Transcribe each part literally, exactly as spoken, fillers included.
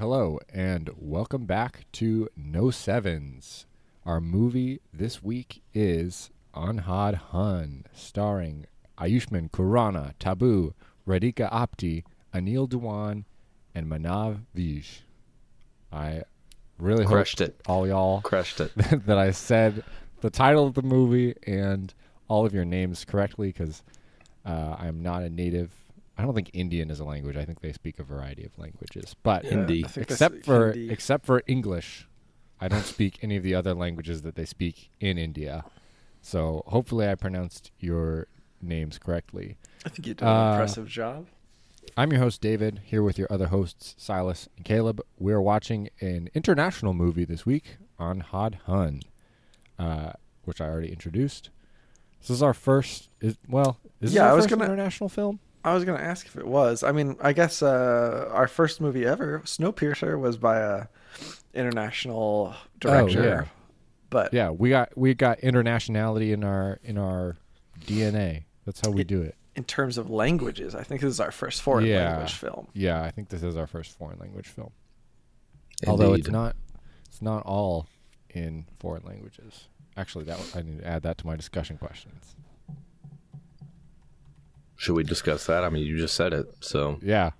Hello, and welcome back to No Sevens. Our movie this week is Andhadhun, starring Ayushmann Khurrana, Tabu, Radhika Apte, Anil Dhawan, and Manav Vij. I really crushed it. All y'all crushed it that I said the title of the movie and all of your names correctly, because uh, I'm not a native. I don't think Indian is a language. I think they speak a variety of languages, but yeah, Hindi, except for Hindi. except for English, I don't speak any of the other languages that they speak in India. So hopefully, I pronounced your names correctly. I think you did an uh, impressive job. I'm your host, David, here with your other hosts, Silas and Caleb. We're watching an international movie this week, Andhadhun, uh, which I already introduced. This is our first, is, well, is yeah, this our I was first gonna, international film? I was going to ask if it was. I mean, I guess uh, our first movie ever, Snowpiercer, was by an international director. Oh, yeah. But yeah, we got we got internationality in our in our D N A. That's how we it, do it. In terms of languages, I think this is our first foreign yeah. language film. Yeah, I think this is our first foreign language film. Indeed. Although it's not, it's not all in foreign languages. Actually, that I need to add that to my discussion questions. Should we discuss that? I mean, you just said it, so yeah.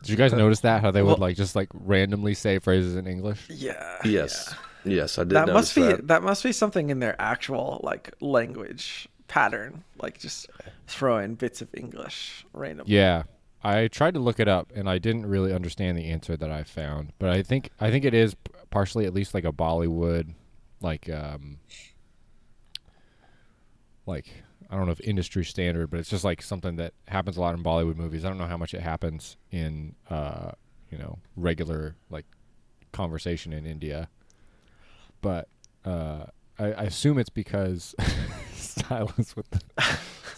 Did you guys notice that how they well, would like just like randomly say phrases in English? Yeah. Yes. Yeah. Yes, I did. That must be that. that must be something in their actual like language pattern, like just throw in bits of English randomly. Yeah, I tried to look it up and I didn't really understand the answer that I found, but I think I think it is partially at least like a Bollywood, like um, like I don't know if industry standard, but it's just like something that happens a lot in Bollywood movies. I don't know how much it happens in uh, you know regular like conversation in India, but uh, I, I assume it's because. Silas with the,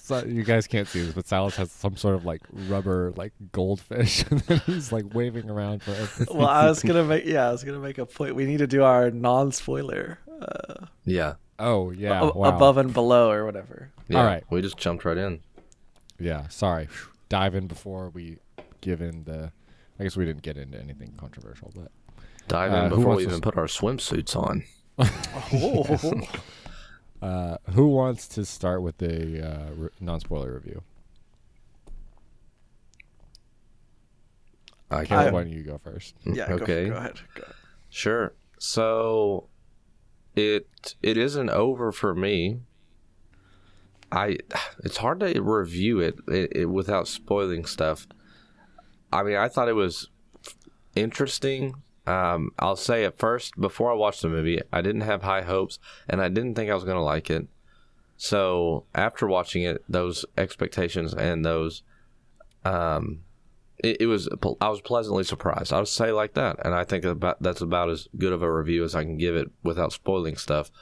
so you guys can't see this, but Silas has some sort of like rubber like goldfish and then he's like waving around for everything. Well, I was gonna make yeah, I was gonna make a point. We need to do our non-spoiler. Uh, yeah. Oh yeah. A- wow. Above and below or whatever. Yeah, all right. We just jumped right in. Yeah. Sorry. Dive in before we give in the. I guess we didn't get into anything controversial, but dive in uh, before we even to... put our swimsuits on. Oh. Uh, who wants to start with the uh, re- non-spoiler review? I can't. Why don't you go first? Yeah. Okay. Go, go, ahead, go ahead. Sure. So it it isn't over for me. I it's hard to review it, it, it without spoiling stuff. I mean, I thought it was interesting. Um, I'll say at first, before I watched the movie, I didn't have high hopes, and I didn't think I was going to like it. So after watching it, those expectations and those, um, it, it was I was pleasantly surprised. I'll say like that, and I think about that's about as good of a review as I can give it without spoiling stuff.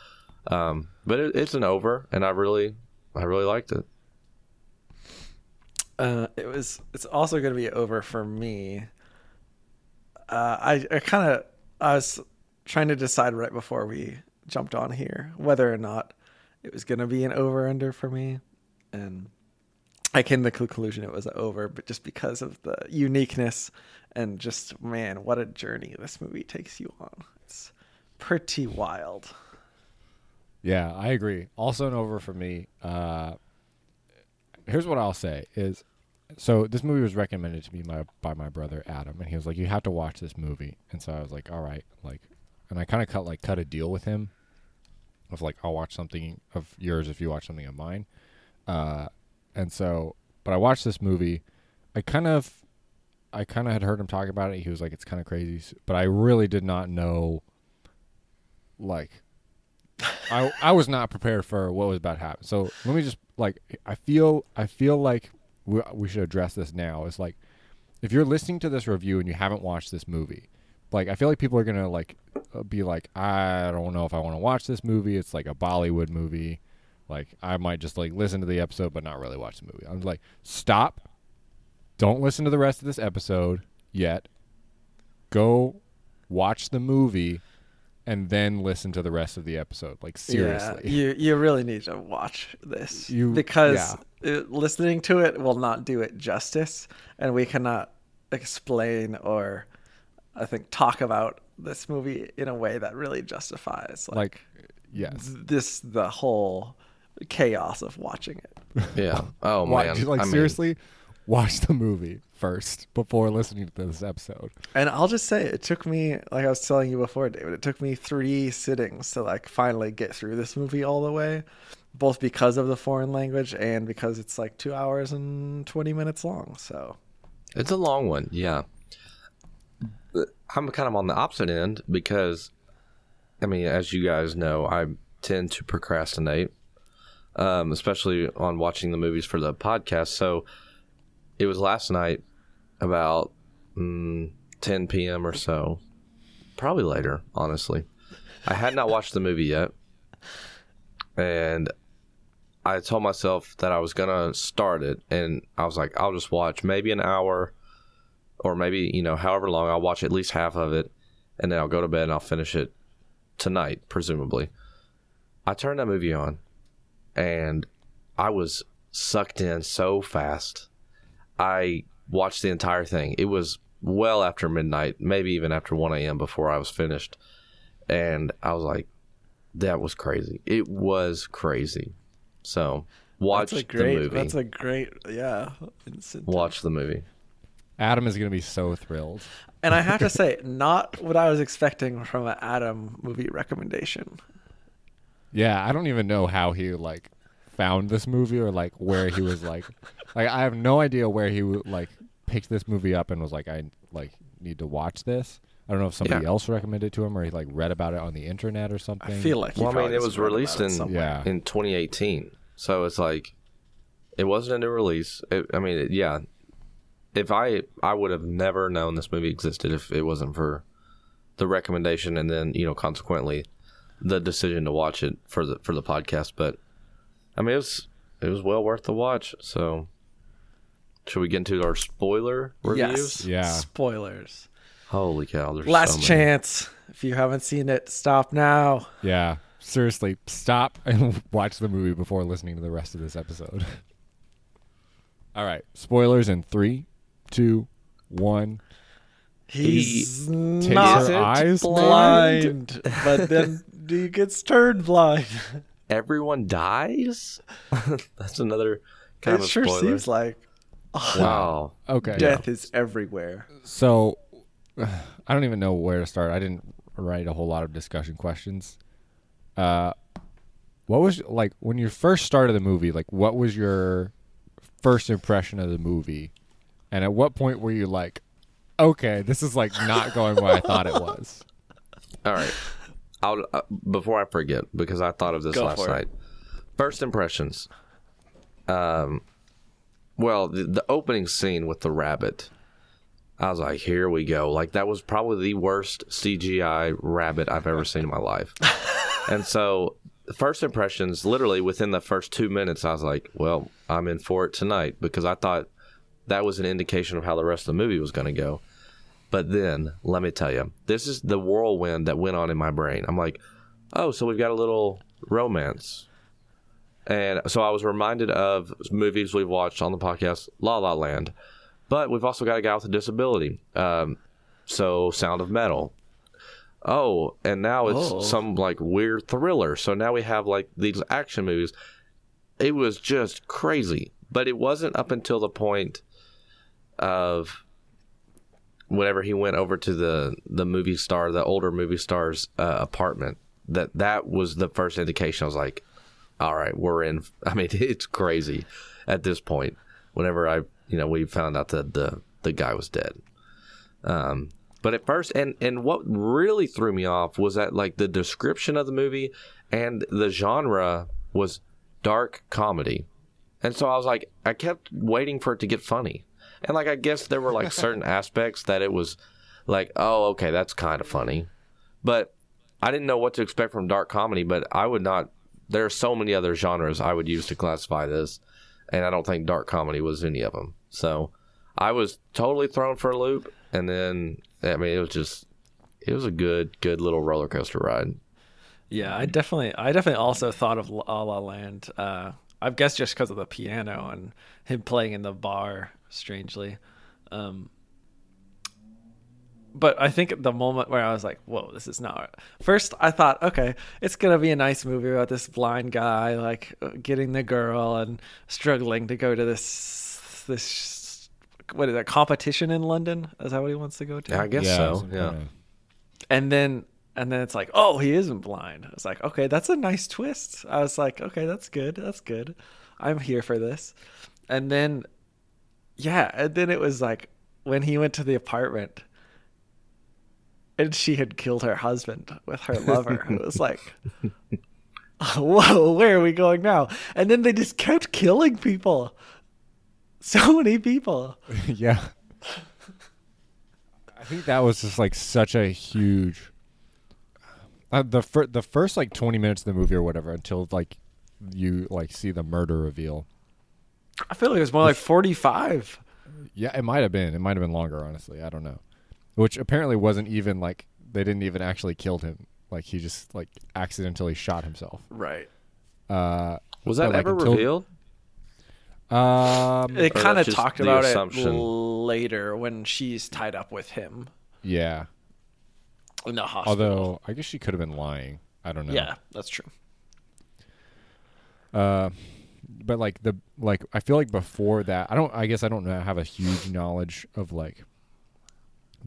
Um, but it, it's an over, and I really, I really liked it. Uh, it was. It's also going to be over for me. Uh, I, I kind of I was trying to decide right before we jumped on here whether or not it was going to be an over-under for me. And I came to the conclusion it was an over, but just because of the uniqueness and just, man, what a journey this movie takes you on. It's pretty wild. Yeah, I agree. Also an over for me. Uh, here's what I'll say is, so this movie was recommended to me my, by my brother Adam, and he was like, "You have to watch this movie." And so I was like, "All right," like, and I kind of cut like cut a deal with him, of like, "I'll watch something of yours if you watch something of mine." Uh, and so, but I watched this movie. I kind of, I kind of had heard him talk about it. He was like, "It's kind of crazy," but I really did not know. Like, I I was not prepared for what was about to happen. So let me just like, I feel I feel like. we should address this now. It's like, if you're listening to this review and you haven't watched this movie, like, I feel like people are going to like be like, I don't know if I want to watch this movie. It's like a Bollywood movie. Like, I might just like listen to the episode, but not really watch the movie. I'm like, stop. Don't listen to the rest of this episode yet. Go watch the movie and then listen to the rest of the episode. Like, seriously. Yeah, you, you really need to watch this you, because yeah. it, listening to it will not do it justice, and we cannot explain or I think, talk about this movie in a way that really justifies like, like yes, this the whole chaos of watching it. Yeah. Oh man. Watch, like I seriously, mean... watch the movie first before listening to this episode. And I'll just say, it took me, like I was telling you before, David, it took me three sittings to like finally get through this movie all the way, both because of the foreign language and because it's like two hours and twenty minutes long. So it's a long one. Yeah. I'm kind of on the opposite end because, I mean, as you guys know, I tend to procrastinate, um, especially on watching the movies for the podcast. So it was last night about mm, ten p.m. or so, probably later, honestly. I had not watched the movie yet, and I told myself that I was going to start it, and I was like, I'll just watch maybe an hour or maybe, you know, however long. I'll watch at least half of it, and then I'll go to bed and I'll finish it tonight, presumably. I turned that movie on, and I was sucked in so fast. I watched the entire thing. It was well after midnight, maybe even after one a.m. before I was finished. And I was like, that was crazy. It was crazy. So watch that's a great, the movie. That's a great, yeah. Incentive. Watch the movie. Adam is going to be so thrilled. And I have to say, not what I was expecting from an Adam movie recommendation. Yeah, I don't even know how he like found this movie or like where he was like, like I have no idea where he like picked this movie up and was like, I like need to watch this. I don't know if somebody yeah. else recommended it to him or he like read about it on the internet or something. I feel like he well, I mean, it was released in it yeah. in twenty eighteen, so it's like it wasn't a new release. It, I mean, it, yeah. If I I would have never known this movie existed if it wasn't for the recommendation and then, you know, consequently the decision to watch it for the for the podcast. But I mean, it was it was well worth the watch. So should we get into our spoiler reviews? Yes. Yeah. Spoilers. Holy cow! There's last so chance. If you haven't seen it, stop now. Yeah, seriously, stop and watch the movie before listening to the rest of this episode. All right, spoilers in three. Two, one. He's he not eyes blind, blind but then he gets turned blind. Everyone dies. That's another kind it of sure spoiler. It sure seems like oh, wow. Okay, death yeah. is everywhere. So I don't even know where to start. I didn't write a whole lot of discussion questions. Uh, what was like when you first started the movie? Like, what was your first impression of the movie? And at what point were you like, okay, this is like not going where I thought it was? All right. I'll, uh, before I forget, because I thought of this Go last night. It. First impressions. Um, well, the, the opening scene with the rabbit, I was like, here we go. Like, that was probably the worst C G I rabbit I've ever seen in my life. And so, first impressions, literally within the first two minutes, I was like, well, I'm in for it tonight, because I thought that was an indication of how the rest of the movie was going to go. But then, let me tell you, this is the whirlwind that went on in my brain. I'm like, oh, so we've got a little romance. And so I was reminded of movies we've watched on the podcast, La La Land. But we've also got a guy with a disability. Um, so Sound of Metal. Oh, and now it's oh. some like weird thriller. So now we have like these action movies. It was just crazy. But it wasn't up until the point of whenever he went over to the, the movie star, the older movie star's uh, apartment, that that was the first indication. I was like, all right, we're in. I mean, it's crazy at this point. Whenever I, you know, we found out that the, the guy was dead. Um, but at first, and, and what really threw me off was that like the description of the movie and the genre was dark comedy. And so I was like, I kept waiting for it to get funny. And, like, I guess there were, like, certain aspects that it was, like, oh, okay, that's kind of funny. But I didn't know what to expect from dark comedy, but I would not – there are so many other genres I would use to classify this, and I don't think dark comedy was any of them. So I was totally thrown for a loop, and then, I mean, it was just – it was a good, good little roller coaster ride. Yeah, I definitely – I definitely also thought of La La Land, uh, I guess just because of the piano and him playing in the bar – strangely um But I think at the moment where I was like, whoa, this is not... First, I thought, okay, it's going to be a nice movie about this blind guy, like, getting the girl and struggling to go to this... this what is that, competition in London? Is that what he wants to go to? Yeah, I guess yeah, so, yeah. yeah. And then... And then it's like, oh, he isn't blind. I was like, okay, that's a nice twist. I was like, okay, that's good. That's good. I'm here for this. And then, yeah. And then it was like when he went to the apartment and she had killed her husband with her lover. It was like, whoa, where are we going now? And then they just kept killing people. So many people. Yeah. I think that was just like such a huge... Uh, the fir- the first like twenty minutes of the movie or whatever until like you like see the murder reveal. I feel like it was more like forty-five. Yeah, it might have been. It might have been longer, honestly. I don't know. Which apparently wasn't even like they didn't even actually kill him. Like he just like accidentally shot himself. Right. Uh, was that but, like, ever until... revealed? Um, they kind of talked about assumption. It later when she's tied up with him. Yeah. In the hospital. Although I guess she could have been lying. I don't know. Yeah, that's true. Uh, but like the like, I feel like before that, I don't. I guess I don't know, have a huge knowledge of like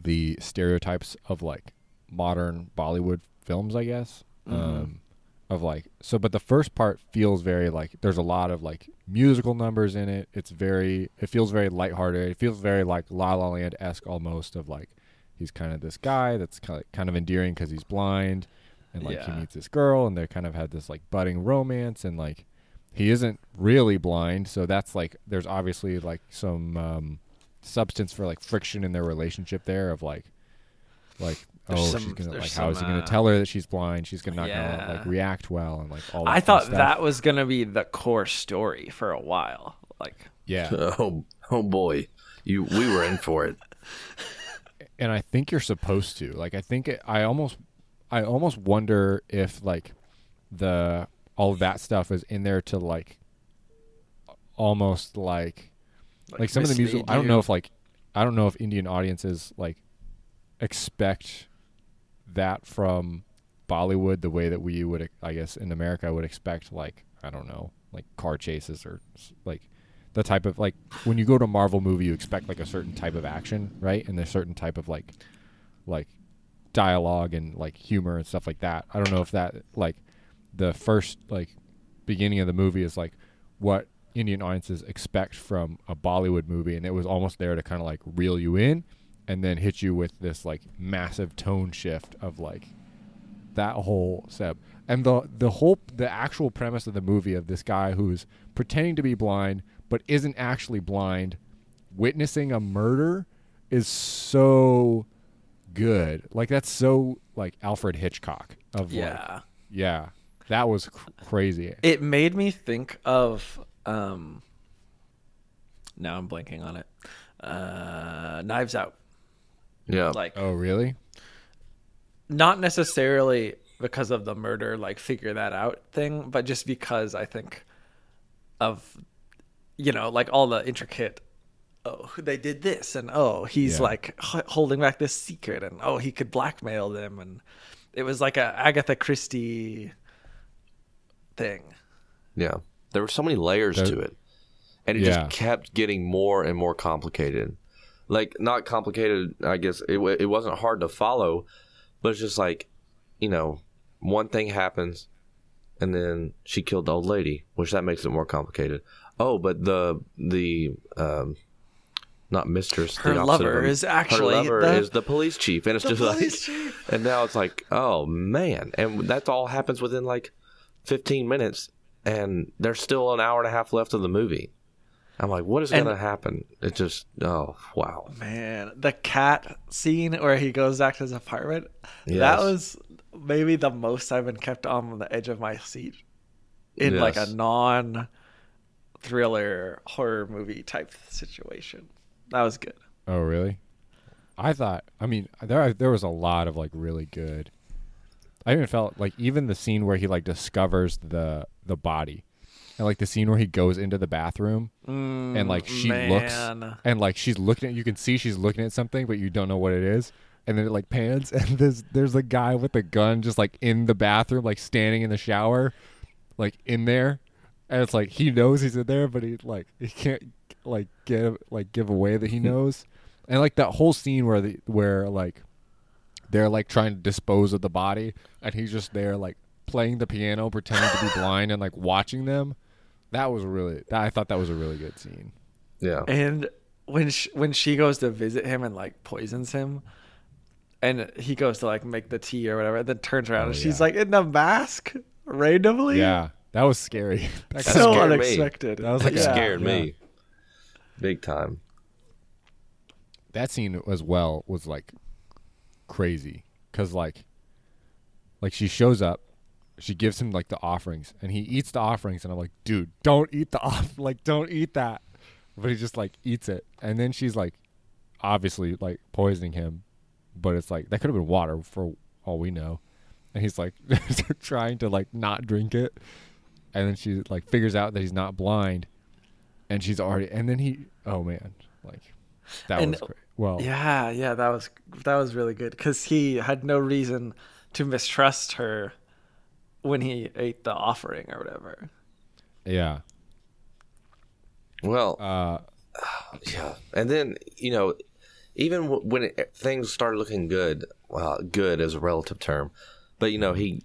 the stereotypes of like modern Bollywood films. I guess mm-hmm. um, of like so. But the first part feels very like there's a lot of like musical numbers in it. It's very. It feels very lighthearted. It feels very like La La Land esque almost of like. He's kind of this guy that's kind of endearing because he's blind and like yeah. he meets this girl and they kind of had this like budding romance and like he isn't really blind. So that's like, there's obviously like some um, substance for like friction in their relationship there of like, like, there's oh, some, she's gonna, like, some, how is he going to uh, tell her that she's blind? She's gonna not yeah. gonna like react well. And like, all that I thought kind of that was going to be the core story for a while. Like, yeah. Oh, oh boy. You, we were in for it. And I think you're supposed to like. I think it, I almost, I almost wonder if like the all that stuff is in there to like, almost like, like, like some of the music. I don't know if like, I don't know if Indian audiences like expect that from Bollywood the way that we would, I guess, in America would expect like I don't know like car chases or like. The type of like when you go to a Marvel movie, you expect like a certain type of action, right? And a certain type of like, like dialogue and like humor and stuff like that. I don't know if that like the first like beginning of the movie is like what Indian audiences expect from a Bollywood movie, and it was almost there to kind of like reel you in, and then hit you with this like massive tone shift of like that whole sub and the the whole the actual premise of the movie of this guy who's pretending to be blind. But isn't actually blind, witnessing a murder is so good. Like that's so like Alfred Hitchcock of yeah, like, yeah. That was cr- crazy. It made me think of um. Now I'm blanking on it. Uh, Knives Out. Yeah. Like oh really? Not necessarily because of the murder, like figure that out thing, but just because I think of. You know, like all the intricate, oh, they did this, and oh, he's yeah. like h- holding back this secret, and oh, he could blackmail them, and it was like a Agatha Christie thing. Yeah, there were so many layers there, to it, and it yeah. just kept getting more and more complicated. Like not complicated, I guess it it wasn't hard to follow, but it's just like, you know, one thing happens, and then she killed the old lady, which that makes it more complicated. Oh, but the the um, not mistress. Her the lover is actually her lover the, is the police chief, and it's just like, chief. And now it's like, oh man, and that all happens within like fifteen minutes, and there's still an hour and a half left of the movie. I'm like, what is and, gonna happen? It just, oh wow, man, the cat scene where he goes back to his apartment. Yes. That was maybe the most I've been kept on the edge of my seat in yes. like a non. Thriller horror movie type situation. That was good. Oh really? I thought. I mean, there there was a lot of like really good. I even felt like even the scene where he like discovers the the body, and like the scene where he goes into the bathroom mm, and like she man. looks and like she's looking at. You can see she's looking at something, but you don't know what it is. and then it like pans, and there's there's a guy with a gun just like in the bathroom, like standing in the shower, like in there, and it's like he knows he's in there, but he like he can't like give like give away that he knows, and like that whole scene where the where like they're like trying to dispose of the body, and he's just there like playing the piano, pretending to be blind, and like watching them. That was really. I thought that was a really good scene. Yeah, and when she, when she goes to visit him and like poisons him, and he goes to like make the tea or whatever, and then turns around oh, and yeah. she's like in a mask randomly. Yeah, that was scary. That so unexpected. Me. That was like that yeah, scared yeah. me, big time. That scene as well was like crazy because like, like she shows up. She gives him like the offerings, and he eats the offerings, and I'm like, dude, don't eat the off, like don't eat that. But he just like eats it, and then she's like, obviously like poisoning him, but it's like that could have been water for all we know, and he's like trying to like not drink it, and then she like figures out that he's not blind, and she's already, and then he, oh man, like that and, was great. Well, yeah, yeah, that was that was really good because he had no reason to mistrust her. When he ate the offering or whatever. Yeah. Well, uh, yeah. And then, you know, even w- when it, things started looking good, well, good is a relative term, but, you know, he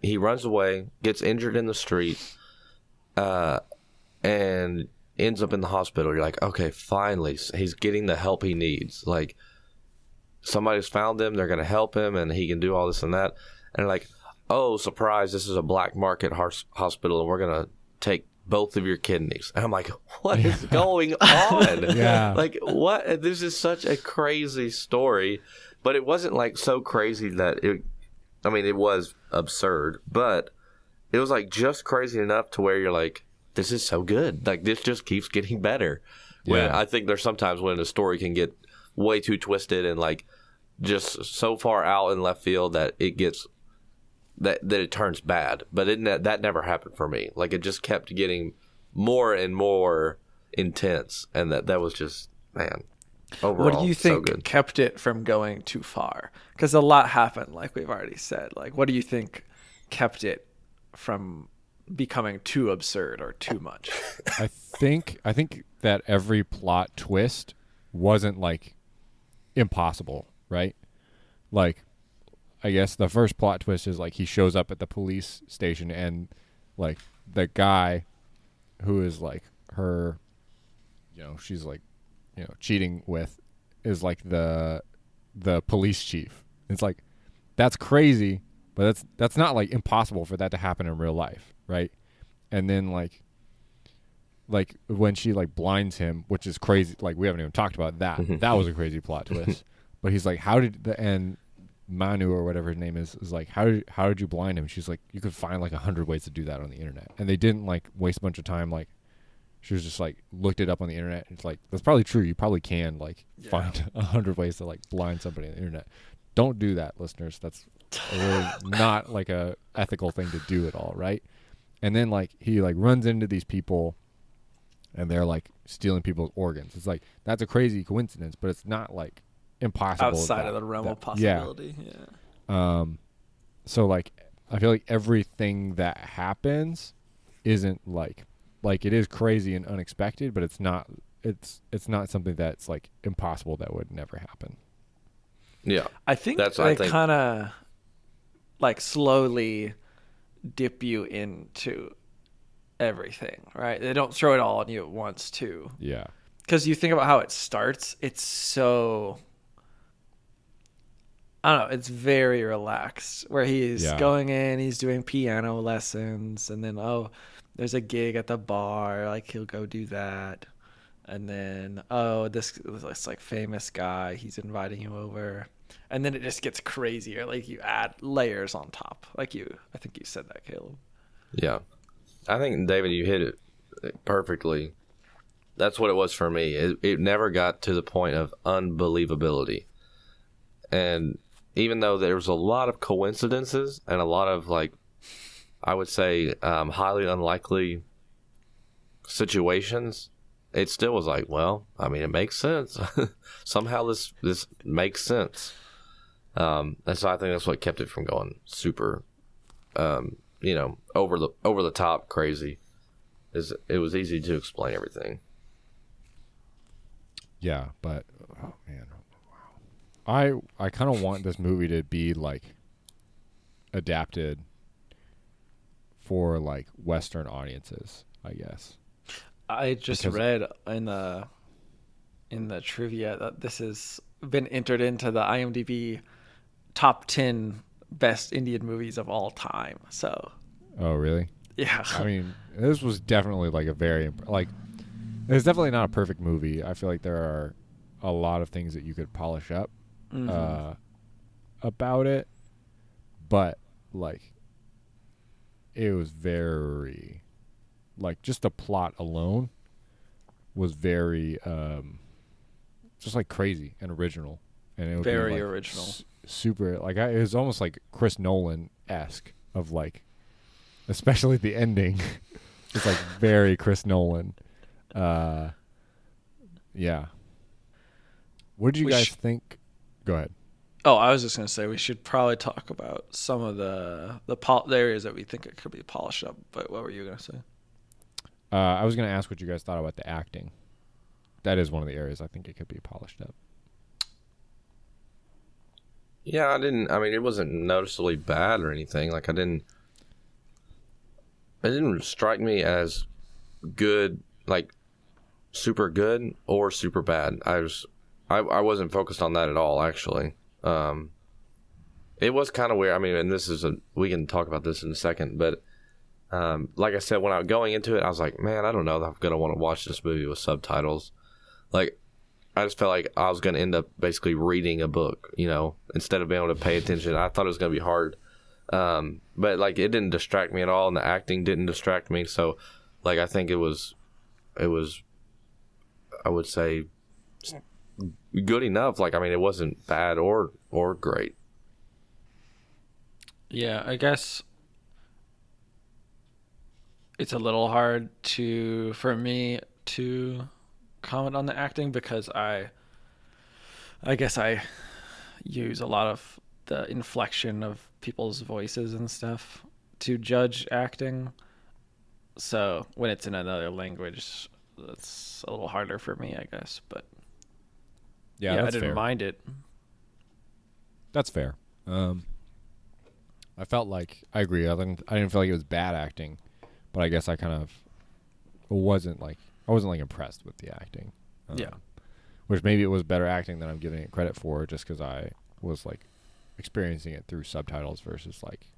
he runs away, gets injured in the street, uh, and ends up in the hospital. You're like, okay, finally, he's getting the help he needs. Like, somebody's found him, they're going to help him, and he can do all this and that. And like, oh, surprise, this is a black market hospital, and we're going to take both of your kidneys. And I'm like, what is yeah. going on? yeah. Like, what? This is such a crazy story. But it wasn't, like, so crazy that it – I mean, it was absurd. But it was, like, just crazy enough to where you're like, this is so good. Like, this just keeps getting better. Yeah. When I think there's sometimes when a story can get way too twisted and, like, just so far out in left field that it gets – That, that it turns bad, but it ne- that never happened for me. Like, it just kept getting more and more intense, and that that was just, man, overall, what do you think so kept it from going too far? Because a lot happened, like we've already said. Like, what do you think kept it from becoming too absurd or too much? I think I think that every plot twist wasn't, like, impossible, right? Like, I guess the first plot twist is like he shows up at the police station and like the guy who is like her, you know, she's like, you know, cheating with is like the the police chief. It's like, that's crazy, but that's that's not like impossible for that to happen in real life, right? And then like like when she like blinds him, which is crazy, like we haven't even talked about that. That was a crazy plot twist. But he's like, how did the end? Manu or whatever his name is is like, how did, how did you blind him? She's like, you could find like a hundred ways to do that on the internet, and they didn't like waste a bunch of time. Like, she was just like, looked it up on the internet. It's like, that's probably true. You probably can like yeah. find a hundred ways to like blind somebody on the internet. Don't do that, listeners. That's really not like a ethical thing to do at all, right? And then like he like runs into these people, and they're like stealing people's organs. It's like, that's a crazy coincidence, but it's not like impossible outside that, of the realm that, of possibility. Yeah. yeah. Um. So like, I feel like everything that happens isn't like, like it is crazy and unexpected, but it's not. It's it's not something that's like impossible that would never happen. Yeah, I think that's they kind of like slowly dip you into everything, right? They don't throw it all on you at once, too. Yeah. Because you think about how it starts, it's so. I don't know, it's very relaxed where he's yeah. going in, he's doing piano lessons, and then, oh, there's a gig at the bar, like he'll go do that. And then, oh, this, this like famous guy, he's inviting you over. And then it just gets crazier. Like, you add layers on top. Like you, I think you said that, Caleb. Yeah. I think, David, you hit it perfectly. That's what it was for me. It, it never got to the point of unbelievability. And even though there was a lot of coincidences and a lot of, like, I would say um, highly unlikely situations, it still was like, well, I mean, it makes sense. Somehow this this makes sense. Um, and so I think that's what kept it from going super, um, you know, over the over the top crazy. Is it was easy to explain everything. Yeah, but oh man, wow. I I kind of want this movie to be like adapted for like Western audiences, I guess. I just because read in the in the trivia that this has been entered into the IMDb top ten best Indian movies of all time. So. Oh really? Yeah. I mean, this was definitely like a very like it's definitely not a perfect movie. I feel like there are a lot of things that you could polish up mm-hmm. uh, about it, but like it was very like just the plot alone was very um, just like crazy and original, and it was very be, like, original, su- super like I, it was almost like Chris Nolan-esque of like. Especially the ending. It's like very Chris Nolan. Uh, yeah. What did you we guys sh- think? Go ahead. Oh, I was just going to say we should probably talk about some of the the, pol- the areas that we think it could be polished up. But what were you going to say? Uh, I was going to ask what you guys thought about the acting. That is one of the areas I think it could be polished up. Yeah, I didn't. I mean, it wasn't noticeably bad or anything. Like I didn't. It didn't strike me as good, like super good or super bad. I was, I, I wasn't focused on that at all. Actually, um, it was kind of weird. I mean, and this is a we can talk about this in a second. But um, like I said, when I was going into it, I was like, man, I don't know if I'm gonna want to watch this movie with subtitles. Like, I just felt like I was gonna end up basically reading a book, you know, instead of being able to pay attention. I thought it was gonna be hard. Um, but like it didn't distract me at all, and the acting didn't distract me. So, like I think it was, it was, I would say, good enough. Like I mean, it wasn't bad or or great. Yeah, I guess it's a little hard to for me to comment on the acting because I, I guess I use a lot of the inflection of people's voices and stuff to judge acting. So when it's in another language, that's a little harder for me, I guess. But yeah, yeah I didn't fair. mind it. That's fair. Um, I felt like I agree. I didn't. I didn't feel like it was bad acting, but I guess I kind of wasn't like I wasn't like impressed with the acting. Um, yeah, which maybe it was better acting than I'm giving it credit for, just because I was like. Experiencing it through subtitles versus like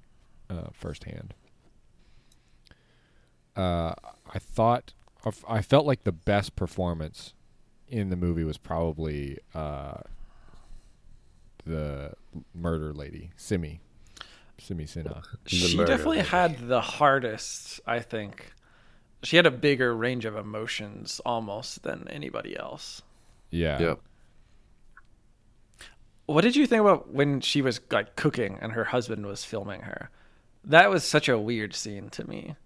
uh, firsthand. Uh, I thought I felt like the best performance in the movie was probably uh, the murder lady, Simi, Simi Sina. She definitely lady. had the hardest. I think she had a bigger range of emotions almost than anybody else. Yeah. Yep. What did you think about when she was like cooking and her husband was filming her? That was such a weird scene to me.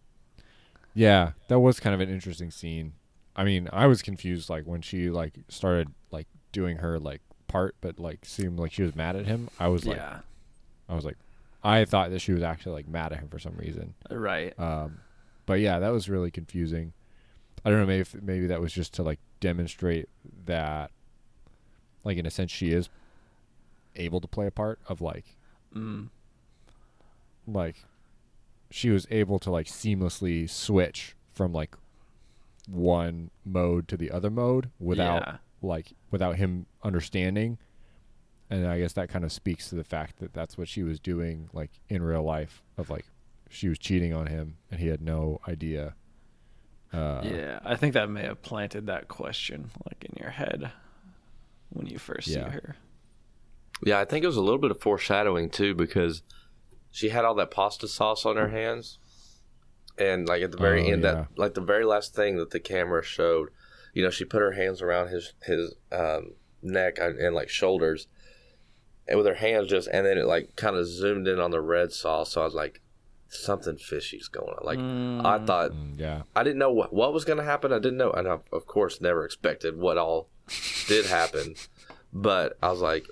Yeah, that was kind of an interesting scene. I mean, I was confused like when she like started like doing her like part, but like seemed like she was mad at him. I was like, yeah. I was like, I thought that she was actually like mad at him for some reason. Right. Um, but yeah, that was really confusing. I don't know. Maybe if, maybe that was just to like demonstrate that, like in a sense, she is. Able to play a part of like mm. like she was able to like seamlessly switch from like one mode to the other mode without yeah. like without him understanding, and I guess that kind of speaks to the fact that that's what she was doing like in real life of like she was cheating on him and he had no idea. Uh, yeah, I think that may have planted that question like in your head when you first yeah. see her. Yeah, I think it was a little bit of foreshadowing, too, because she had all that pasta sauce on her hands. And, like, at the very oh, end, yeah. that like, the very last thing that the camera showed, you know, she put her hands around his, his um, neck and, like, shoulders. And with her hands just, and then it, like, kind of zoomed in on the red sauce. So I was like, something fishy's going on. Like, mm. I thought, yeah, I didn't know what, what was going to happen. I didn't know. And I, of course, never expected what all did happen. But I was like...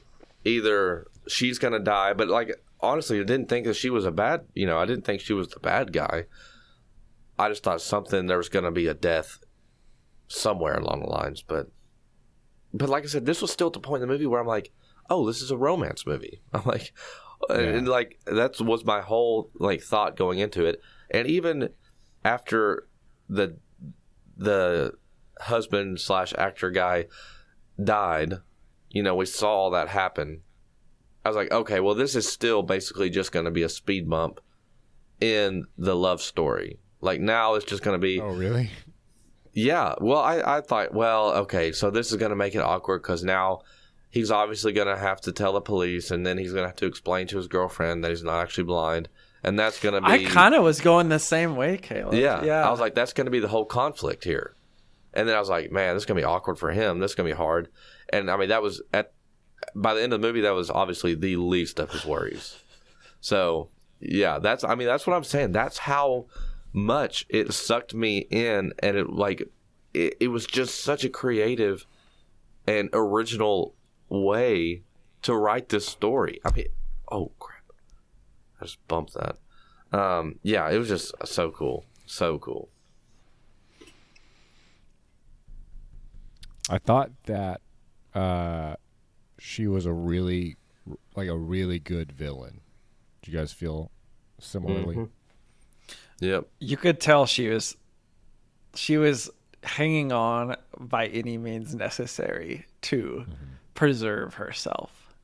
Either she's gonna die. But like, honestly, I didn't think that she was a bad, you know, I didn't think she was the bad guy. I just thought something, there was gonna be a death somewhere along the lines. But, but like I said, this was still at the point in the movie where I'm like, oh, this is a romance movie. I'm like, yeah. and like, that was my whole like thought going into it. And even after the the husband slash actor guy died, you know, we saw all that happen. I was like, okay, well, this is still basically just going to be a speed bump in the love story. Like, now it's just going to be... Oh, really? Yeah. Well, I, I thought, well, okay, so this is going to make it awkward because now he's obviously going to have to tell the police, and then he's going to have to explain to his girlfriend that he's not actually blind. And that's going to be... I kind of was going the same way, Caleb. Yeah. yeah. I was like, that's going to be the whole conflict here. And then I was like, man, this is going to be awkward for him. This is going to be hard. And, I mean, that was... at by the end of the movie, that was obviously the least of his worries. So, yeah, that's... I mean, that's what I'm saying. That's how much it sucked me in. And, it like, it, it was just such a creative and original way to write this story. I mean... Oh, crap. I just bumped that. Um, yeah, it was just so cool. So cool. I thought that uh, she was a really, like a really good villain. Do you guys feel similarly? Mm-hmm. Yep. You could tell she was, she was hanging on by any means necessary to mm-hmm. preserve herself.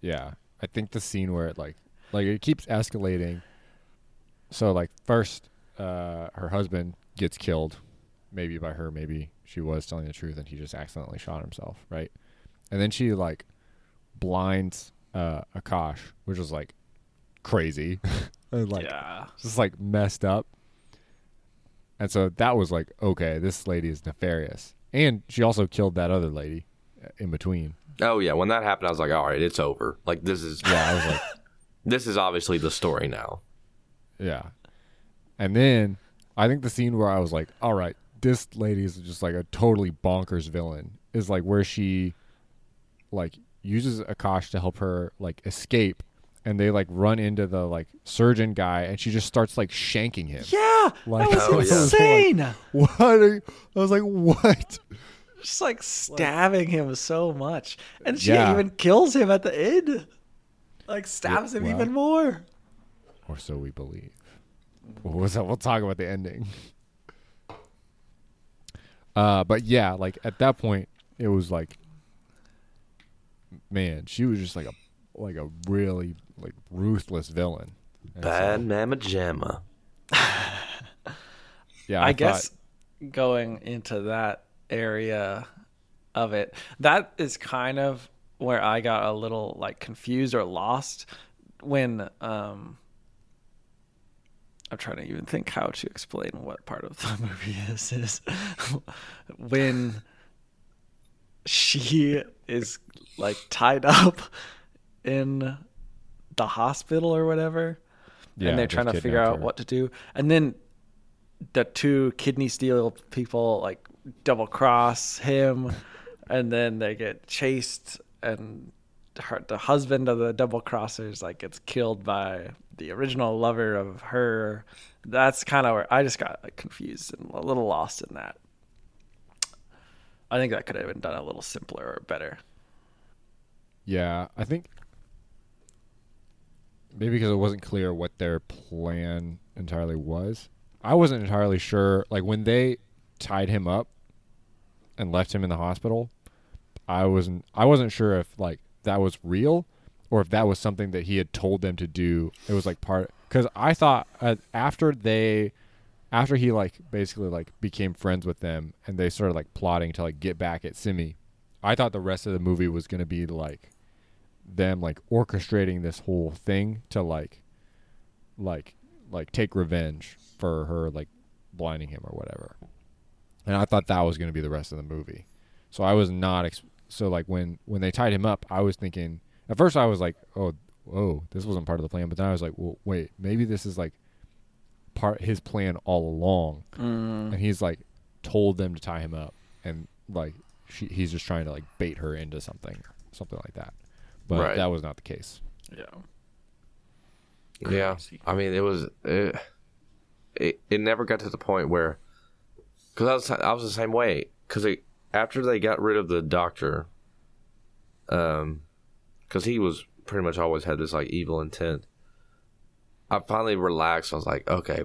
Yeah. I think the scene where it like, Like, it keeps escalating. So, like, first, uh, her husband gets killed, maybe by her, maybe she was telling the truth, and he just accidentally shot himself, right? And then she, like, blinds uh, Akash, which was, like, crazy. and, like, yeah. just, like, messed up. And so that was, like, okay, this lady is nefarious. And she also killed that other lady in between. Oh, yeah. When that happened, I was like, all right, it's over. Like, this is... Yeah, I was like... This is obviously the story now. Yeah. And then I think the scene where I was like, all right, this lady is just like a totally bonkers villain is like where she like uses Akash to help her like escape. And they like run into the like surgeon guy and she just starts like shanking him. Yeah. Like, that was insane. I was like, what? Are you? I was like, what? Just like stabbing him so much. And she yeah. even kills him at the end. Like stabs him well, even more, or so we believe. We'll talk about the ending. Uh, but yeah, like at that point, it was like, man, she was just like a like a really like ruthless villain. And Bad so, mama jamma. yeah, I, I guess thought, going into that area of it, that is kind of where I got a little like confused or lost when um, I'm trying to even think how to explain what part of the movie this is. When she is like tied up in the hospital or whatever, yeah, and they're trying to figure out her. what to do. And then the two kidney steal people like double cross him and then they get chased. And her, the husband of the double crossers like gets killed by the original lover of her. That's kind of where I just got like confused and a little lost in that. I think that could have been done a little simpler or better. Yeah, I think maybe because it wasn't clear what their plan entirely was. I wasn't entirely sure. Like when they tied him up and left him in the hospital, I wasn't I wasn't sure if like that was real or if that was something that he had told them to do. It was like part because I thought uh, after they after he like basically like became friends with them and they started like plotting to like get back at Simi, I thought the rest of the movie was going to be like them like orchestrating this whole thing to like like like take revenge for her like blinding him or whatever. And I thought that was going to be the rest of the movie. So I was not ex- So, like, when, when they tied him up, I was thinking... At first, I was like, oh, oh, this wasn't part of the plan. But then I was like, well, wait, maybe this is, like, part his plan all along. Mm. And he's, like, told them to tie him up. And, like, she, he's just trying to, like, bait her into something. Something like that. but right. that was not the case. Yeah. Yeah, I mean, it was it, it. It never got to the point where, because I was I was the same way. Because after they got rid of the doctor, um, because he was pretty much always had this like evil intent. I finally relaxed. I was like, okay,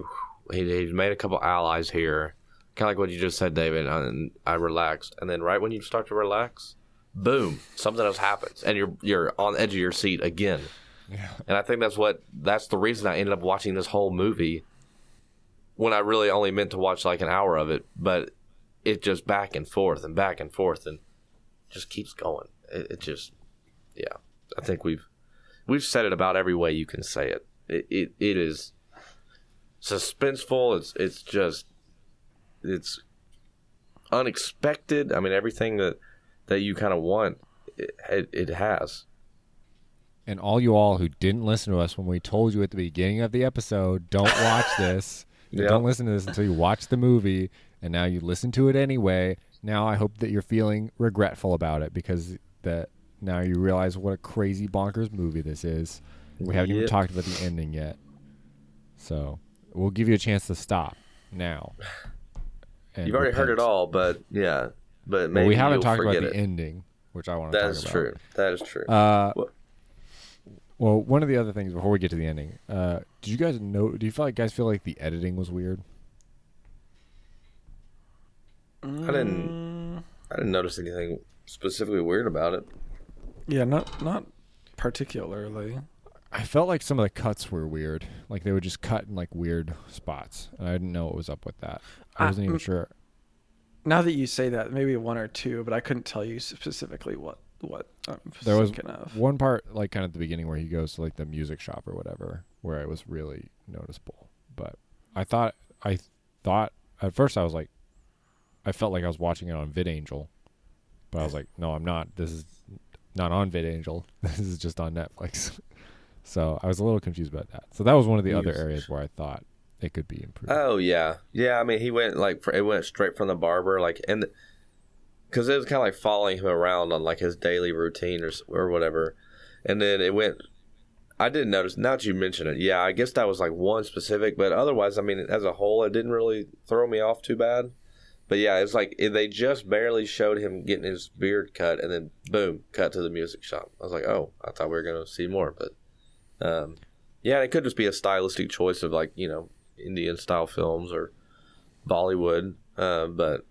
he he's made a couple allies here, kind of like what you just said, David. And I relaxed, and then right when you start to relax, boom, something else happens, and you're you're on the edge of your seat again. Yeah. And I think that's what that's the reason I ended up watching this whole movie when I really only meant to watch like an hour of it, but it just back and forth and back and forth and just keeps going. It, it just, yeah, I think we've we've said it about every way you can say it. It it, it is suspenseful. It's it's just it's unexpected. I mean, everything that, that you kind of want, it, it, it has. And all you all who didn't listen to us when we told you at the beginning of the episode, don't watch this. Yep. Don't listen to this until you watch the movie. And now you listen to it anyway. Now I hope that you're feeling regretful about it because that now you realize what a crazy bonkers movie this is. We haven't yep. even talked about the ending yet. So we'll give you a chance to stop now. You've already repent. heard it all, but yeah. But maybe well, we haven't talked about the it. ending, which I want to that talk about. That is true. That is true. Uh, well, Well, one of the other things before we get to the ending, uh, did you guys know? Do you feel like guys feel like the editing was weird? I didn't. I didn't notice anything specifically weird about it. Yeah, not not particularly. I felt like some of the cuts were weird. Like they would just cut in like weird spots, and I didn't know what was up with that. I wasn't I, even sure. Now that you say that, maybe one or two, but I couldn't tell you specifically what. What I'm there was of. one part like kind of at the beginning where he goes to like the music shop or whatever where it was really noticeable, but I thought I thought at first I was like I felt like I was watching it on VidAngel, but I was like, no, I'm not. This is not on VidAngel. This is just on Netflix. So I was a little confused about that. So that was one of the he other was... areas where I thought it could be improved. Oh yeah, yeah. I mean, he went like for, it went straight from the barber like and. The, Because it was kind of like following him around on like his daily routine or or whatever. And then it went, I didn't notice, now that you mention it, yeah, I guess that was like one specific. But otherwise, I mean, as a whole, it didn't really throw me off too bad. But yeah, it's like they just barely showed him getting his beard cut and then boom, cut to the music shop. I was like, oh, I thought we were going to see more. But um, yeah, it could just be a stylistic choice of like, you know, Indian style films or Bollywood. Uh, but.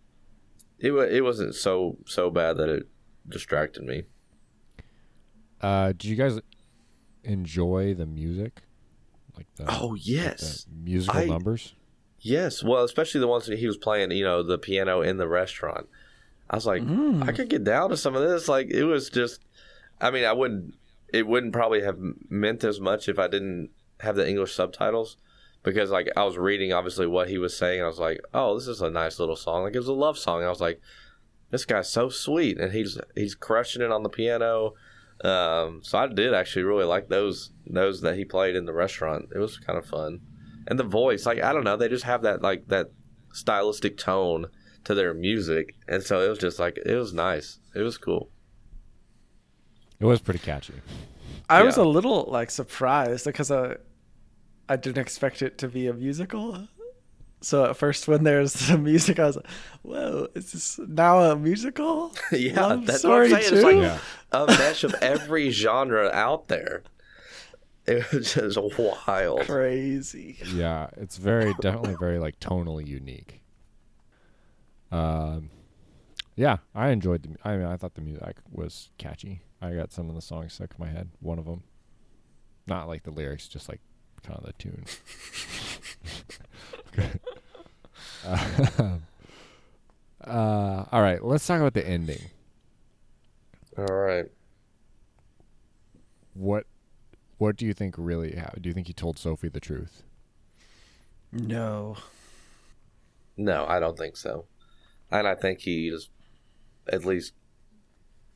It it wasn't so so bad that it distracted me. Uh, did you guys enjoy the music? Like the, oh yes, like the musical I, numbers. Yes, well, especially the ones that he was playing. You know, the piano in the restaurant. I was like, mm. I could get down to some of this. Like it was just, I mean, I wouldn't. It wouldn't probably have meant as much if I didn't have the English subtitles. Because like I was reading obviously what he was saying, and I was like, "Oh, this is a nice little song." Like it was a love song. And I was like, "This guy's so sweet," and he's he's crushing it on the piano. Um, so I did actually really like those those that he played in the restaurant. It was kind of fun, and the voice, like I don't know, they just have that like that stylistic tone to their music, and so it was just like it was nice. It was cool. It was pretty catchy. I yeah. was a little like surprised because I. I didn't expect it to be a musical. So at first when there's the music, I was like, whoa, is this now a musical? yeah, Love that's Story what I'm saying. Too? It's like yeah. a mesh of every genre out there. It was just wild. Crazy. Yeah, it's very, definitely very like tonally unique. Um, Yeah, I enjoyed the, I mean, I thought the music was catchy. I got some of the songs stuck in my head, one of them. Not like the lyrics, just like, kind of the tune. uh, uh, all right, let's talk about the ending. All right. What what do you think really happened? Do you think he told Sophie the truth? No. No, I don't think so. And I think he is at least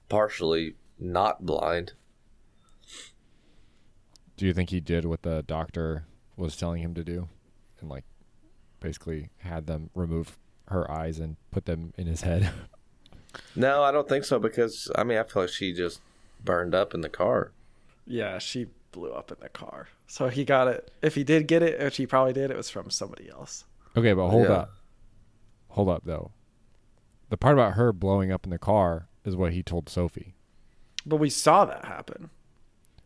partially not blind. Do you think he did what the doctor was telling him to do and like basically had them remove her eyes and put them in his head? No, I don't think so because, I mean, I feel like she just burned up in the car. Yeah, she blew up in the car. So he got it. If he did get it, which he probably did, it was from somebody else. Okay, but hold yeah. up. Hold up, though. The part about her blowing up in the car is what he told Sophie. But we saw that happen.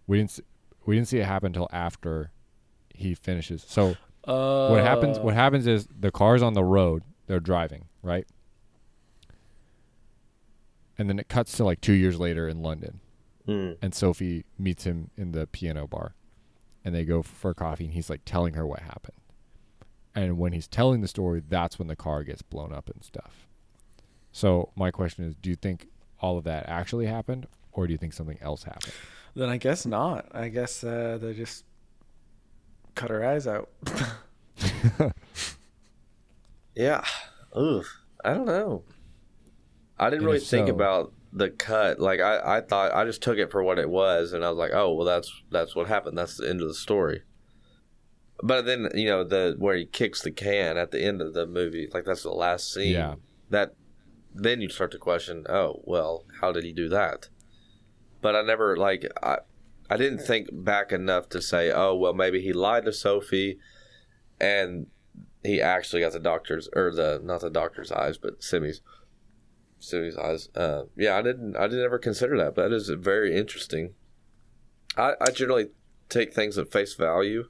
We didn't see, we didn't see it happen until after he finishes. So uh, what happens what happens is the car's on the road. They're driving, right? And then it cuts to like two years later in London. Mm. And Sophie meets him in the piano bar. And they go for coffee, and he's like telling her what happened. And when he's telling the story, that's when the car gets blown up and stuff. So my question is, do you think all of that actually happened, or do you think something else happened? Then I guess not. I guess uh, they just cut her eyes out. Yeah. Ooh, I don't know. I didn't and really think so, about the cut. Like I, I thought I just took it for what it was, and I was like, oh well, that's that's what happened. That's the end of the story. But then, you know, the where he kicks the can at the end of the movie, like that's the last scene. Yeah. That then you start to question, oh well, how did he do that? But I never like I, I didn't think back enough to say, oh well, maybe he lied to Sophie, and he actually got the doctor's or the not the doctor's eyes, but Simi's, Simi's eyes. Uh, yeah, I didn't I didn't ever consider that, but that is very interesting. I, I generally take things at face value,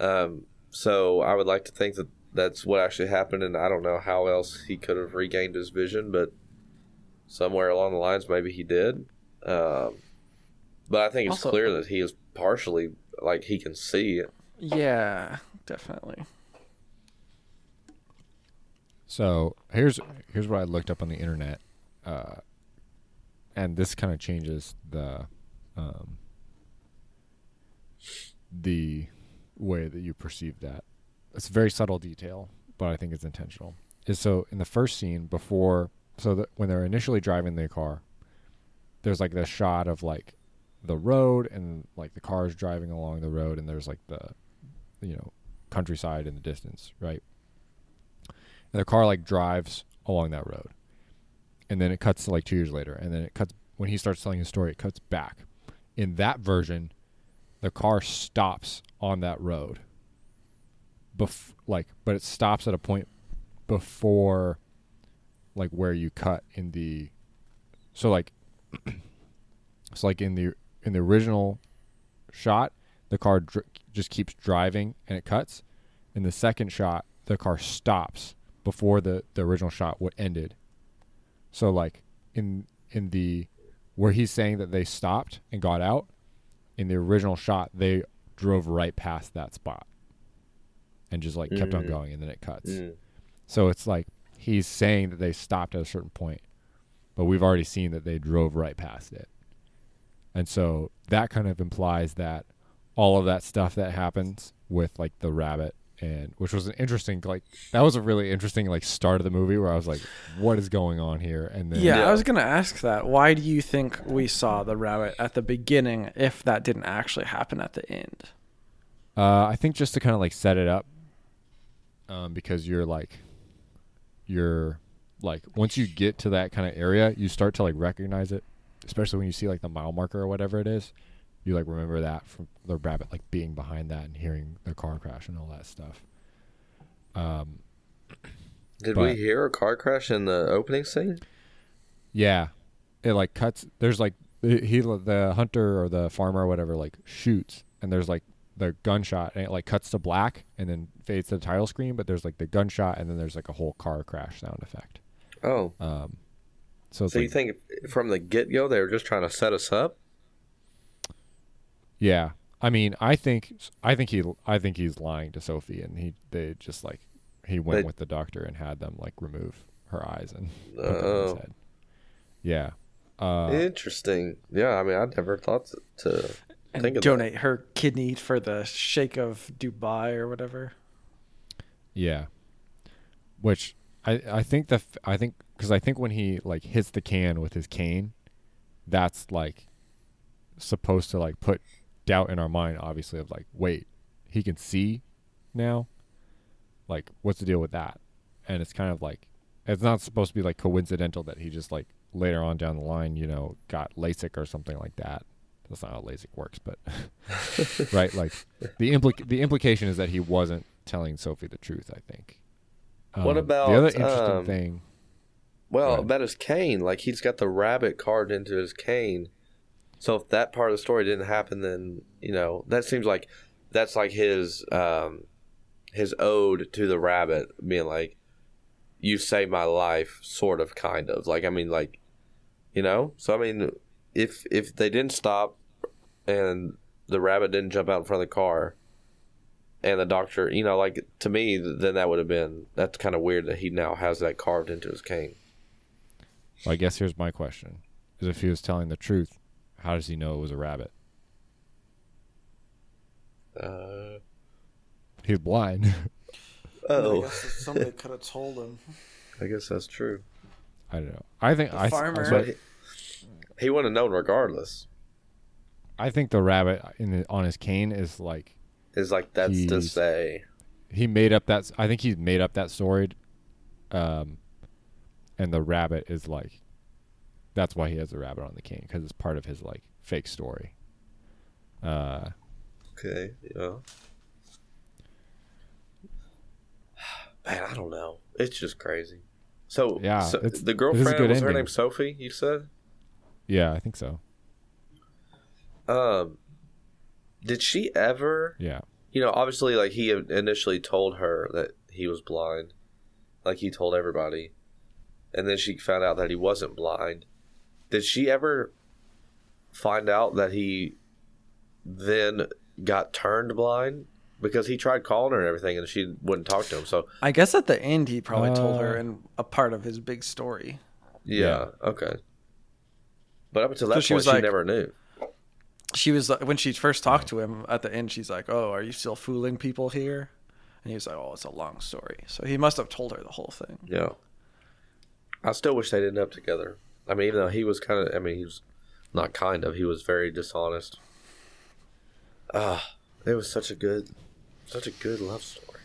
um, so I would like to think that that's what actually happened, and I don't know how else he could have regained his vision, but somewhere along the lines, maybe he did. Um, but I think it's also clear that he is partially, like, he can see it. Yeah, definitely. So here's here's what I looked up on the internet, uh, and this kind of changes the um, the way that you perceive that. It's a very subtle detail, but I think it's intentional. Is so in the first scene before, so that when they're initially driving the car, there's like the shot of like the road and like the cars driving along the road, and there's like the, you know, countryside in the distance, right? And the car like drives along that road, and then it cuts to like two years later, and then it cuts when he starts telling his story. It cuts back. In that version, the car stops on that road. Bef- like, but it stops at a point before, like where you cut in the, so like, so like in the in the original shot, the car dr- just keeps driving and it cuts. In the second shot, the car stops before the, the original shot what ended. So like in in the where he's saying that they stopped and got out, in the original shot they drove right past that spot. And just like mm-hmm. kept on going, and then it cuts. Mm. So it's like he's saying that they stopped at a certain point, but we've already seen that they drove right past it. And so that kind of implies that all of that stuff that happens with like the rabbit, and which was an interesting, like that was a really interesting like start of the movie where I was like, what is going on here? And then yeah, yeah. I was going to ask that. Why do you think we saw the rabbit at the beginning if that didn't actually happen at the end? Uh, I think just to kind of like set it up. Um, because you're like, you're like, once you get to that kind of area, you start to like recognize it, especially when you see like the mile marker or whatever it is. You like remember that from the rabbit, like being behind that and hearing the car crash and all that stuff. Um, Did but, we hear a car crash in the opening scene? Yeah. It like cuts. There's like, he, the hunter or the farmer or whatever, like shoots, and there's like the gunshot, and it like cuts to black and then fades to the title screen, but there's like the gunshot and then there's like a whole car crash sound effect. Oh. Um, so so like, you think from the get-go they were just trying to set us up? Yeah. I mean, I think I think he I think he's lying to Sophie, and he they just like he went they, with the doctor and had them like remove her eyes and put them in his head. Yeah. Uh, interesting. Yeah, I mean, I never thought to, to and donate that. Her kidney for the Sheikh of Dubai or whatever. Yeah, which I I think the I think because I think when he like hits the can with his cane, that's like supposed to like put doubt in our mind. Obviously, of like, wait, he can see now. Like, what's the deal with that? And it's kind of like it's not supposed to be like coincidental that he just like later on down the line, you know, got LASIK or something like that. that's not how LASIK works, but right, like the implic the implication is that he wasn't telling Sophie the truth, I think. Um, what about the other interesting um, thing? Well, about his cane, like he's got the rabbit carved into his cane. So if that part of the story didn't happen, then you know that seems like that's like his um, his ode to the rabbit, being like, "You saved my life," sort of, kind of. Like I mean, like you know. So I mean, if if they didn't stop and the rabbit didn't jump out in front of the car. And the doctor, you know, like, to me, then that would have been, that's kind of weird that he now has that carved into his cane. Well, I guess here's my question. Is if he was telling the truth, how does he know it was a rabbit? Uh, He's blind. Oh. I guess somebody could have told him. I guess that's true. I don't know. I think... The I, farmer. I, but he, he wouldn't have known regardless. I think the rabbit in the, on his cane is like... Is like that's He's, to say he made up that I think he made up that story, um, and the rabbit is like that's why he has the rabbit on the cane because it's part of his like fake story. Uh, okay, yeah. Man, I don't know. It's just crazy. So yeah, so the girlfriend was ending. Her name Sophie. You said, yeah, I think so. Um. Did she ever... Yeah. You know, obviously, like, he initially told her that he was blind. Like, he told everybody. And then she found out that he wasn't blind. Did she ever find out that he then got turned blind? Because he tried calling her and everything, and she wouldn't talk to him, so... I guess at the end, he probably uh, told her in a part of his big story. Yeah, yeah. Okay. But up until that point, she, was she like, never knew. She was like, when she first talked to him at the end, she's like, "Oh, are you still fooling people here?" And he was like, "Oh, it's a long story." So he must have told her the whole thing. Yeah. I still wish they didn't end up together. I mean, even though he was kind of, I mean, he was not kind of, he was very dishonest. Ah, uh, it was such a good, such a good love story.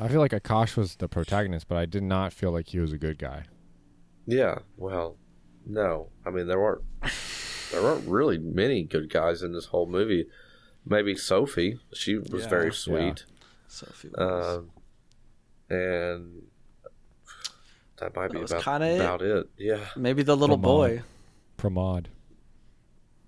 I feel like Akash was the protagonist, but I did not feel like he was a good guy. Yeah. Well, no. I mean, there weren't. There weren't really many good guys in this whole movie. Maybe Sophie. She was yeah, very sweet. Yeah. Sophie was. Um, and that might that be about, about it. it. Yeah. Maybe the little Pramod. boy. Pramod.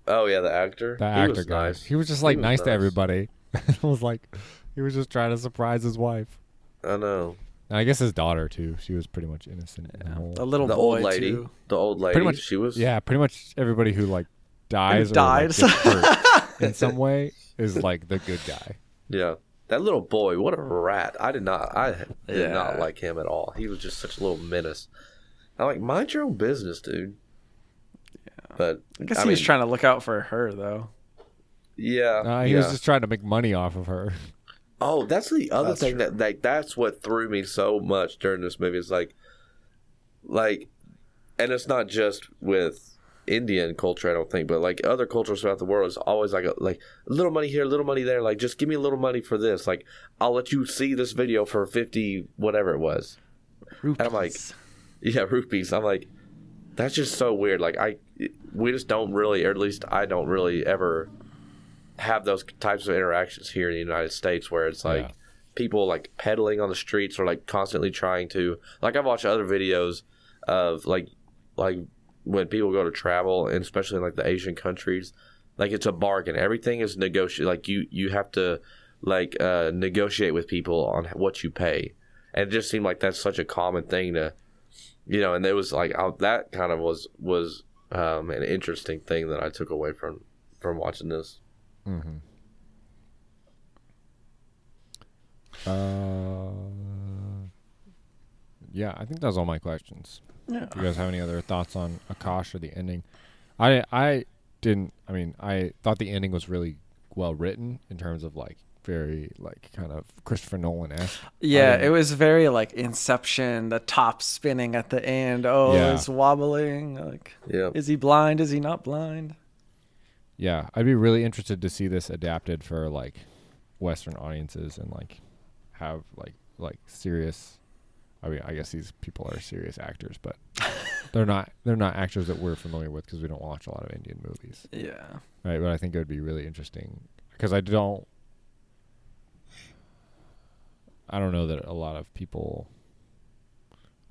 Oh, yeah, the actor. The he actor was guy. Nice. He was just like was nice, nice to everybody. It was like he was just trying to surprise his wife. I know. And I guess his daughter, too. She was pretty much innocent. Yeah. The, the little the boy, old lady. Too. The old lady. Pretty much, she was. Yeah, pretty much everybody who, like, dies or died. Like, hurt in some way is like the good guy. Yeah, that little boy, what a rat! I did not, I did yeah. not like him at all. He was just such a little menace. I like mind your own business, dude. Yeah, but I guess I he mean, was trying to look out for her though. Yeah, uh, he yeah. was just trying to make money off of her. Oh, that's the other that's thing true. that like that's what threw me so much during this movie. It's like, like, and it's not just with. Indian culture, I don't think, but like other cultures throughout the world is always like a, like little money here, little money there, like just give me a little money for this, like I'll let you see this video for fifty whatever it was rupees. And I'm like yeah rupees I'm like that's just so weird, like I we just don't really, or at least I don't really ever have those types of interactions here in the United States where it's like yeah. people like peddling on the streets or like constantly trying to like I've watched other videos of like like when people go to travel, and especially in like the Asian countries, like it's a bargain. Everything is negotiated. Like you, you have to like uh, negotiate with people on what you pay. And it just seemed like that's such a common thing to, you know, and it was like I, that kind of was, was um, an interesting thing that I took away from, from watching this. Mm-hmm. Uh, yeah, I think that's all my questions. Yeah. Do you guys have any other thoughts on Akash or the ending? I I didn't. I mean, I thought the ending was really well written in terms of like very like kind of Christopher Nolan-esque. Yeah, it was very like Inception. The top spinning at the end. Oh, yeah. It's wobbling. Like, yep. Is he blind? Is he not blind? Yeah, I'd be really interested to see this adapted for like Western audiences and like have like like serious. I mean, I guess these people are serious actors, but They're not they're not actors that we're familiar with because we don't watch a lot of Indian movies. Yeah. Right, but I think it would be really interesting because I don't I don't know that a lot of people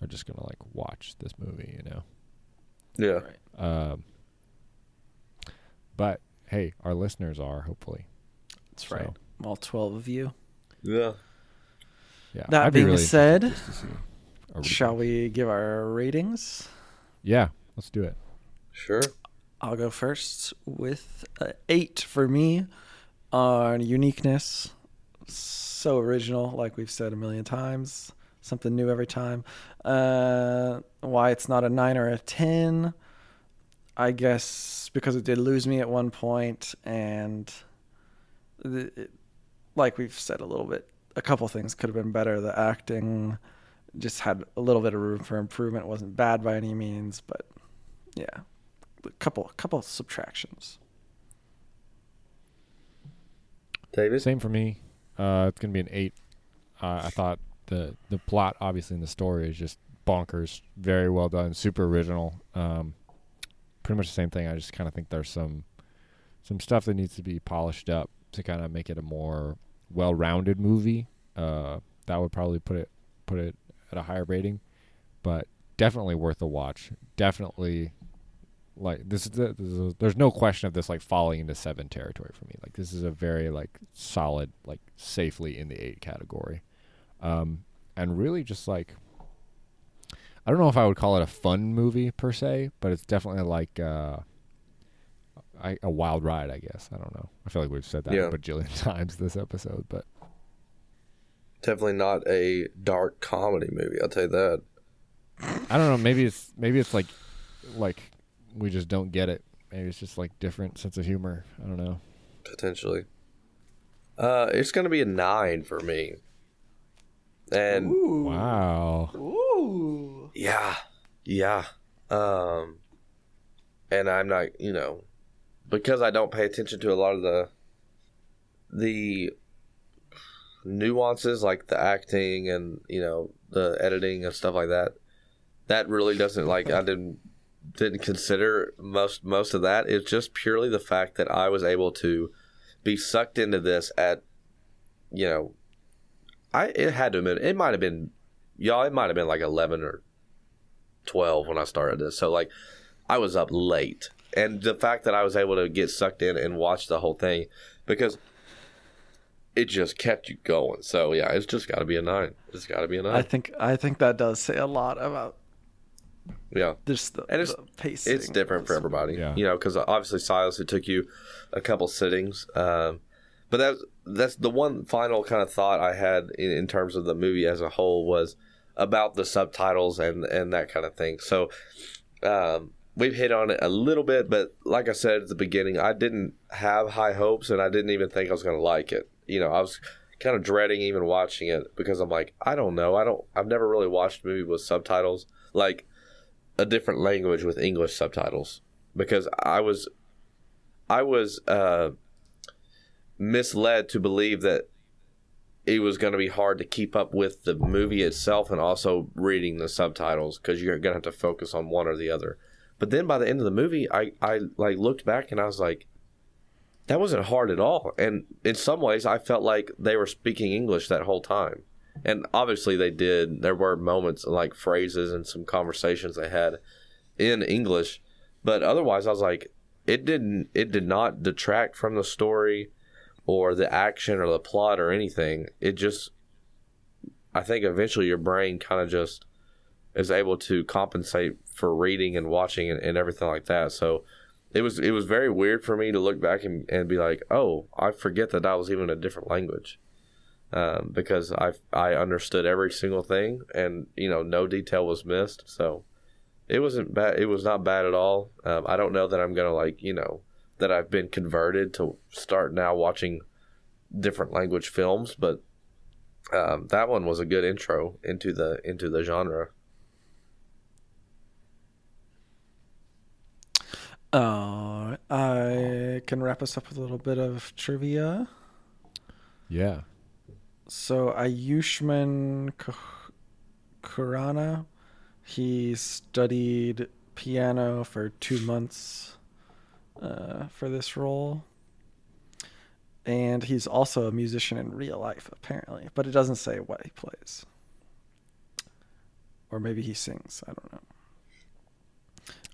are just going to like watch this movie, you know. Yeah. Right. Um but hey, our listeners are hopefully. That's so. Right. All twelve of you. Yeah. Yeah. That I'd being be really said, shall we give our ratings? Yeah, let's do it. Sure. I'll go first with uh, eight for me on uniqueness. So original, like we've said a million times. Something new every time. Uh, why it's not a nine or a ten. I guess because it did lose me at one point, and the, it, like we've said a little bit, a couple things could have been better. The acting just had a little bit of room for improvement. It wasn't bad by any means, but yeah, a couple, a couple subtractions. David? Same for me. Uh, it's going to be an eight. Uh, I thought the, the plot, obviously, in the story is just bonkers. Very well done. Super original. Um, pretty much the same thing. I just kind of think there's some some stuff that needs to be polished up to kind of make it a more well-rounded movie. Uh, that would probably put it put it at a higher rating, but definitely worth a watch. Definitely, like this is, the, this is a, there's no question of this like falling into seven territory for me. Like this is a very like solid, like safely in the eight category, um, and really just like I don't know if I would call it a fun movie per se, but it's definitely like uh, I, a wild ride, I guess. I don't know. I feel like we've said that yeah. a bajillion times this episode, but. Definitely not a dark comedy movie, I'll tell you that. I don't know, maybe it's maybe it's like like we just don't get it. Maybe it's just like different sense of humor. I don't know. Potentially. Uh, it's gonna be a nine for me. And Ooh. Wow. Ooh. Yeah. Yeah. Um and I'm not, you know, because I don't pay attention to a lot of the the nuances like the acting and you know the editing and stuff like that that really doesn't like I didn't didn't consider most most of that. It's just purely the fact that I was able to be sucked into this at you know I it had to have been it might have been y'all it might have been like eleven or twelve when I started this, so like I was up late, and the fact that I was able to get sucked in and watch the whole thing because it just kept you going. So, yeah, it's just got to be a nine. It's got to be a nine. I think I think that does say a lot about yeah. Just the, and it's, the pacing. It's different for everybody, yeah. you know, because obviously Silas, it took you a couple sittings. Um, but that, that's the one final kind of thought I had in, in terms of the movie as a whole was about the subtitles and, and that kind of thing. So um, we've hit on it a little bit, but like I said at the beginning, I didn't have high hopes, and I didn't even think I was going to like it. You know, I was kind of dreading even watching it because I'm like, I don't know. I don't, I've never really watched a movie with subtitles, like a different language with English subtitles, because I was, I was uh, misled to believe that it was going to be hard to keep up with the movie itself and also reading the subtitles because you're going to have to focus on one or the other. But then by the end of the movie, I, I like looked back and I was like, that wasn't hard at all. And in some ways, I felt like they were speaking English that whole time. And obviously they did. There were moments like phrases and some conversations they had in English. But otherwise, I was like, it didn't. It did not detract from the story or the action or the plot or anything. It just, I think eventually your brain kind of just is able to compensate for reading and watching and, and everything like that. So It was it was very weird for me to look back and, and be like, oh, I forget that that was even a different language, um, because I I understood every single thing and you know no detail was missed. So it wasn't bad. It was not bad at all. Um, I don't know that I'm gonna like you know that I've been converted to start now watching different language films, but um, that one was a good intro into the into the genre. Uh, I can wrap us up with a little bit of trivia. Yeah. So Ayushmann Khurrana, He studied piano for two months uh, for this role. And he's also a musician in real life, apparently. But it doesn't say what he plays. Or maybe he sings. I don't know.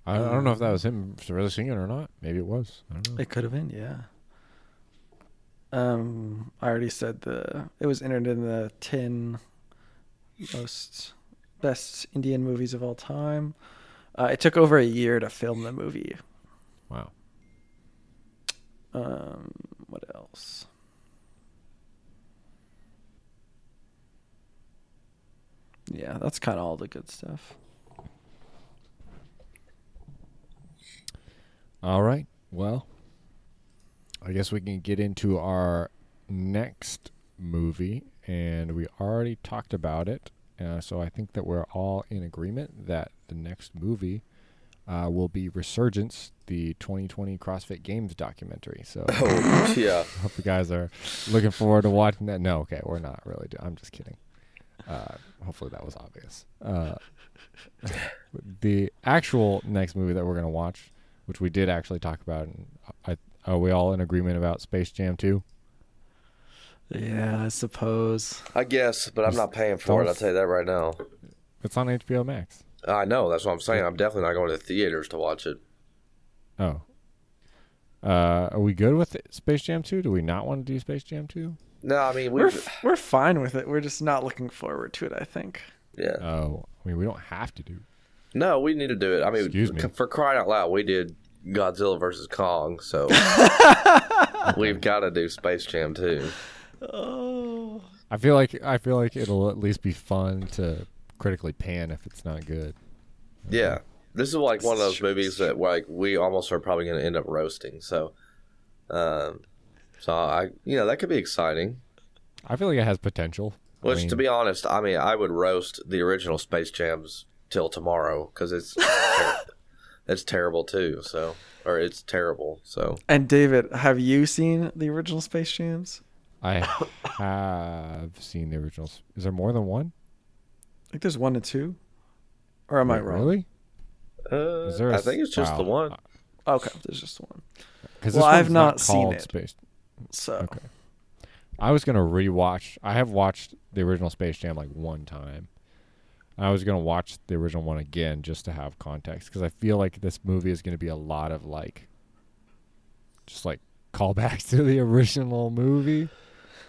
I don't um, know if that was him really singing or not. Maybe it was. I don't know. It could have been, yeah. Um, I already said the it was entered in the ten most best Indian movies of all time. Uh, it took over a year to film the movie. Wow. Um, what else? Yeah, that's kind of all the good stuff. All right. Well, I guess we can get into our next movie, and we already talked about it, uh, so I think that we're all in agreement that the next movie uh, will be Resurgence, the twenty twenty CrossFit Games documentary. So oh, yeah. I hope you guys are looking forward to watching that. No, okay, we're not really. Do- I'm just kidding. Uh, hopefully that was obvious. Uh, the actual next movie that we're going to watch, which we did actually talk about, and I Are we all in agreement about Space Jam two? Yeah, I suppose. I guess, but I'm not paying for it. I'll tell you that right now. It's on H B O Max. I know. That's what I'm saying. I'm definitely not going to theaters to watch it. Oh. Uh, are we good with it? Space Jam two? Do we not want to do Space Jam two? No, I mean... We're, we're fine with it. We're just not looking forward to it, I think. Yeah. Oh, I mean, we don't have to do it. No, we need to do it. I mean, Excuse me. For crying out loud, we did... Godzilla versus Kong, so we've got to do Space Jam too. Oh, I feel like I feel like it'll at least be fun to critically pan if it's not good. Yeah, this is like one of those movies that like we almost are probably going to end up roasting. So, um, so I you know that could be exciting. I feel like it has potential. Which, I mean, to be honest, I mean I would roast the original Space Jams till tomorrow because it's. It's terrible too, so or it's terrible. So and David, have you seen the original Space Jams? I have seen the originals. Is there more than one? I think there's one and two. Or am Wait, I wrong? Really? Uh, Is there a, I think it's just wow. the one. Okay, there's just one. Well, I've not, not seen it. Space... So okay. I was gonna rewatch. I have watched the original Space Jam like one time. I was going to watch the original one again just to have context because I feel like this movie is going to be a lot of like just like callbacks to the original movie.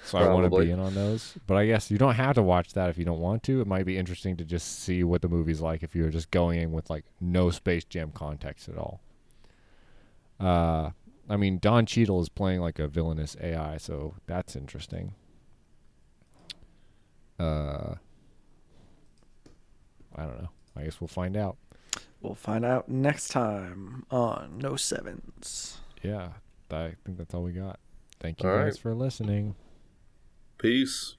So Probably. I want to be in on those. But I guess you don't have to watch that if you don't want to. It might be interesting to just see what the movie's like if you're just going in with like no Space Jam context at all. Uh, I mean, Don Cheadle is playing like a villainous A I, so that's interesting. Uh... I don't know. I guess we'll find out. We'll find out next time on No Sevens. Yeah, I think that's all we got. Thank you all guys right. for listening. Peace.